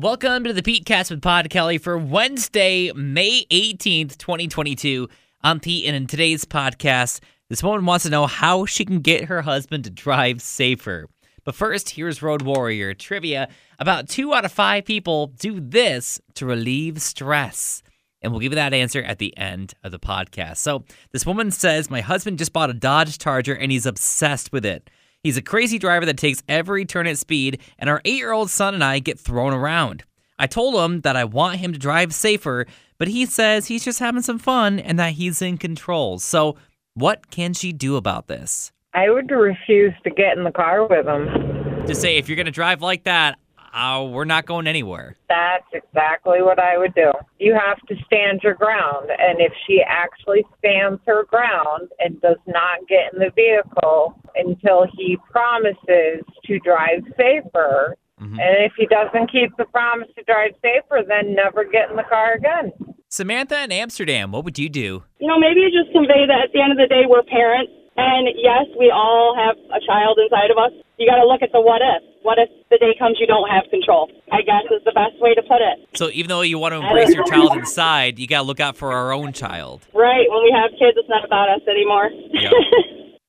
Welcome to the PeteCast with Pod Kelly for Wednesday, May 18th, 2022. I'm Pete, and in today's podcast, this woman wants to know how she can get her husband to drive safer. But first, here's Road Warrior trivia. About 2 out of 5 people do this to relieve stress. And we'll give you that answer at the end of the podcast. So this woman says, my husband just bought a Dodge Charger and he's obsessed with it. He's a crazy driver that takes every turn at speed, and our 8-year-old son and I get thrown around. I told him that I want him to drive safer, but he says he's just having some fun and that he's in control. So what can she do about this? I would refuse to get in the car with him. To say, if you're going to drive like that, we're not going anywhere. That's exactly what I would do. You have to stand your ground. And if she actually stands her ground and does not get in the vehicle until he promises to drive safer, and if he doesn't keep the promise to drive safer, then never get in the car again. Samantha in Amsterdam, what would you do? You know, maybe just convey that at the end of the day, we're parents. And yes, we all have a child inside of us. You got to look at the what if. What if the day comes you don't have control, I guess is the best way to put it. So even though you want to embrace your child inside, you got to look out for our own child. Right. When we have kids, it's not about us anymore. Yep.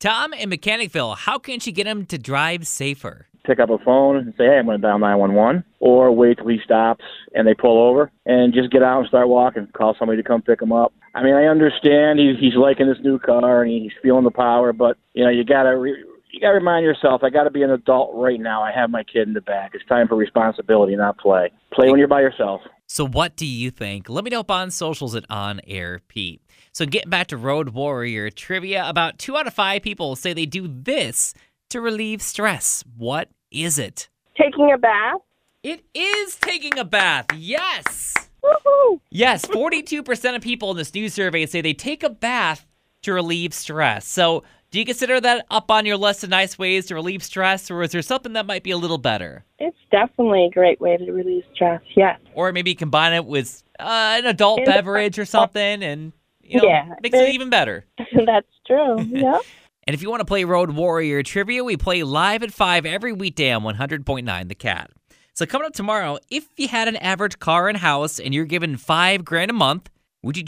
Tom in Mechanicville, how can she get him to drive safer? Pick up a phone and say, hey, I'm going to dial 911, or wait till he stops and they pull over and just get out and start walking, call somebody to come pick him up. I mean, I understand he's liking this new car and he's feeling the power, but, you know, you got to remind yourself, I got to be an adult right now. I have my kid in the back. It's time for responsibility, not play. Play when you're by yourself. So what do you think? Let me know up on socials at On Air Pete. So getting back to Road Warrior trivia, about 2 out of 5 people say they do this to relieve stress. What is it? Taking a bath. It is taking a bath. Yes. Woohoo. Yes, 42% of people in this new survey say they take a bath to relieve stress. So do you consider that up on your list of nice ways to relieve stress, or is there something that might be a little better? It's definitely a great way to relieve stress, yes. Or maybe combine it with an adult beverage or something and, you know, makes it even better. That's true, yeah. And if you want to play Road Warrior trivia, we play live at 5 every weekday on 100.9 The Cat. So coming up tomorrow, if you had an average car and house and you're given $5,000 a month, would you